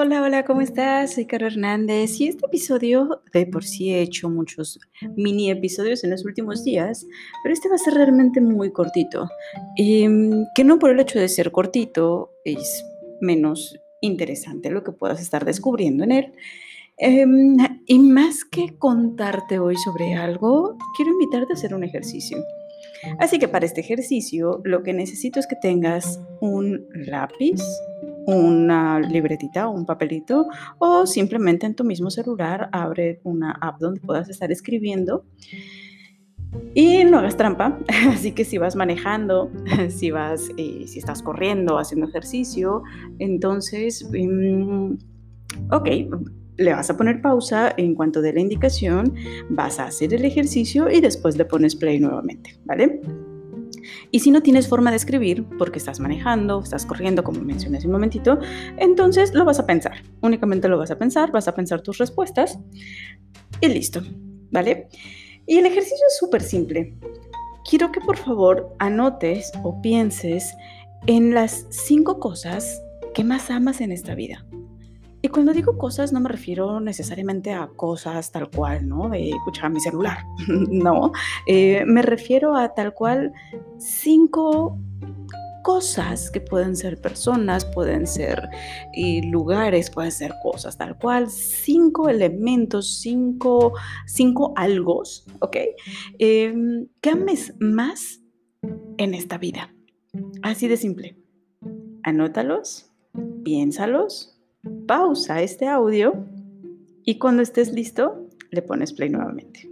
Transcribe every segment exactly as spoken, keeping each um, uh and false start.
Hola, hola, ¿cómo estás? Soy Caro Hernández y este episodio, de por sí he hecho muchos mini episodios en los últimos días, pero este va a ser realmente muy cortito, eh, que no por el hecho de ser cortito es menos interesante lo que puedas estar descubriendo en él. Eh, y más que contarte hoy sobre algo, quiero invitarte a hacer un ejercicio. Así que para este ejercicio lo que necesito es que tengas un lápiz, una libretita o un papelito, o simplemente en tu mismo celular abre una app donde puedas estar escribiendo y no hagas trampa. Así que si vas manejando, si vas, eh, si estás corriendo, haciendo ejercicio, entonces, um, ok, le vas a poner pausa. En cuanto dé la indicación, vas a hacer el ejercicio y después le pones play nuevamente, ¿vale? Y si no tienes forma de escribir, porque estás manejando, estás corriendo, como mencioné hace un momentito, entonces lo vas a pensar, únicamente lo vas a pensar, vas a pensar tus respuestas y listo, ¿vale? Y el ejercicio es súper simple. Quiero que por favor anotes o pienses en las cinco cosas que más amas en esta vida. Y cuando digo cosas no me refiero necesariamente a cosas tal cual, ¿no? De escuchar mi celular, no. Eh, me refiero a tal cual cinco cosas que pueden ser personas, pueden ser eh, lugares, pueden ser cosas tal cual. Cinco elementos, cinco, cinco algos, ¿ok? Eh, ¿Qué ames más en esta vida? Así de simple. Anótalos, piénsalos. Pausa este audio y cuando estés listo, le pones play nuevamente.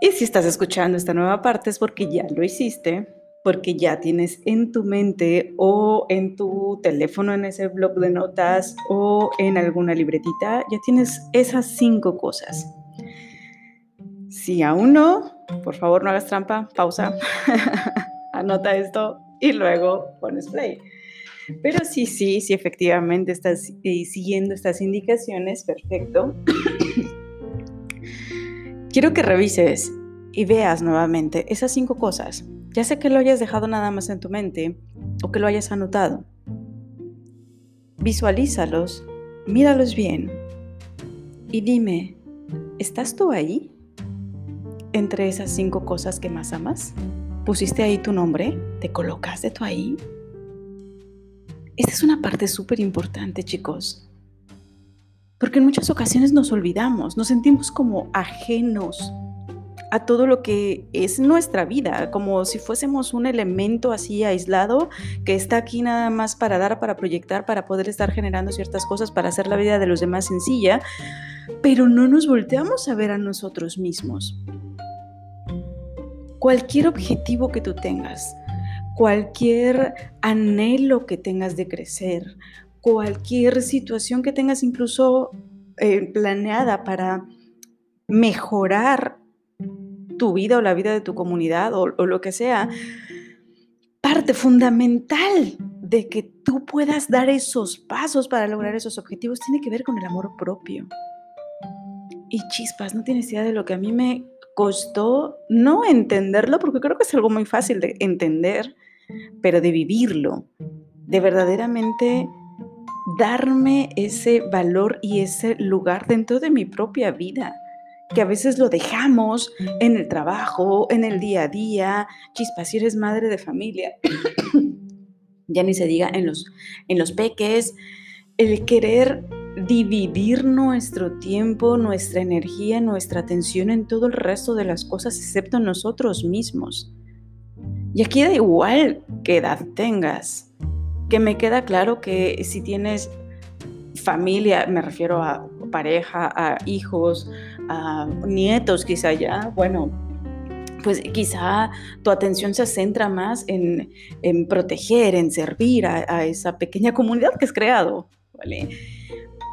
Y si estás escuchando esta nueva parte es porque ya lo hiciste, porque ya tienes en tu mente o en tu teléfono, en ese bloc de notas o en alguna libretita, ya tienes esas cinco cosas. Si aún no, por favor no hagas trampa, pausa, anota esto y luego pones play. Pero sí, sí, sí, efectivamente estás eh, siguiendo estas indicaciones, perfecto. Quiero que revises y veas nuevamente esas cinco cosas. Ya sé que lo hayas dejado nada más en tu mente o que lo hayas anotado. Visualízalos, míralos bien y dime, ¿estás tú ahí? Entre esas cinco cosas que más amas, ¿pusiste ahí tu nombre? ¿Te colocaste tú ahí? Esta es una parte súper importante, chicos, porque en muchas ocasiones nos olvidamos, nos sentimos como ajenos a todo lo que es nuestra vida, como si fuésemos un elemento así aislado que está aquí nada más para dar, para proyectar, para poder estar generando ciertas cosas, para hacer la vida de los demás sencilla, pero no nos volteamos a ver a nosotros mismos. Cualquier objetivo que tú tengas, cualquier anhelo que tengas de crecer, cualquier situación que tengas incluso eh, planeada para mejorar tu vida o la vida de tu comunidad o, o lo que sea, parte fundamental de que tú puedas dar esos pasos para lograr esos objetivos tiene que ver con el amor propio. Y chispas, no tienes idea de lo que a mí me costó no entenderlo, porque creo que es algo muy fácil de entender, pero de vivirlo, de verdaderamente darme ese valor y ese lugar dentro de mi propia vida, que a veces lo dejamos en el trabajo, en el día a día. Chispa, si eres madre de familia, ya ni se diga en los, en los peques, el querer dividir nuestro tiempo, nuestra energía, nuestra atención en todo el resto de las cosas excepto nosotros mismos. Y aquí da igual qué edad tengas, que me queda claro que si tienes familia, me refiero a pareja, a hijos, a nietos quizá ya, bueno, pues quizá tu atención se centra más en, en proteger, en servir a, a esa pequeña comunidad que has creado, ¿vale?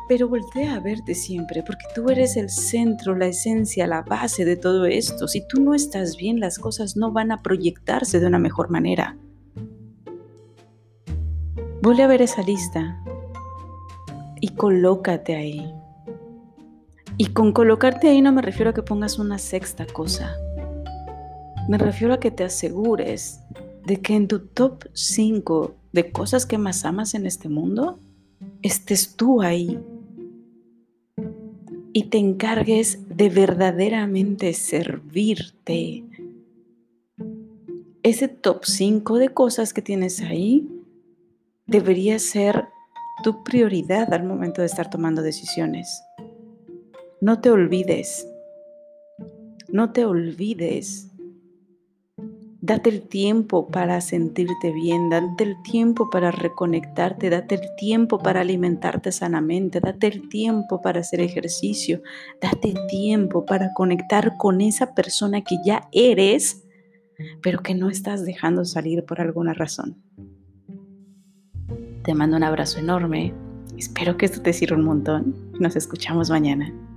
Pero voltea a verte siempre, porque tú eres el centro, la esencia, la base de todo esto. Si tú no estás bien, las cosas no van a proyectarse de una mejor manera. Vuelve a ver esa lista y colócate ahí. Y con colocarte ahí no me refiero a que pongas una sexta cosa. Me refiero a que te asegures de que en tu top cinco de cosas que más amas en este mundo, estés tú ahí y te encargues de verdaderamente servirte. Ese top cinco de cosas que tienes ahí debería ser tu prioridad al momento de estar tomando decisiones. No te olvides, no te olvides. Date el tiempo para sentirte bien, date el tiempo para reconectarte, date el tiempo para alimentarte sanamente, date el tiempo para hacer ejercicio, date tiempo para conectar con esa persona que ya eres, pero que no estás dejando salir por alguna razón. Te mando un abrazo enorme, espero que esto te sirva un montón. Nos escuchamos mañana.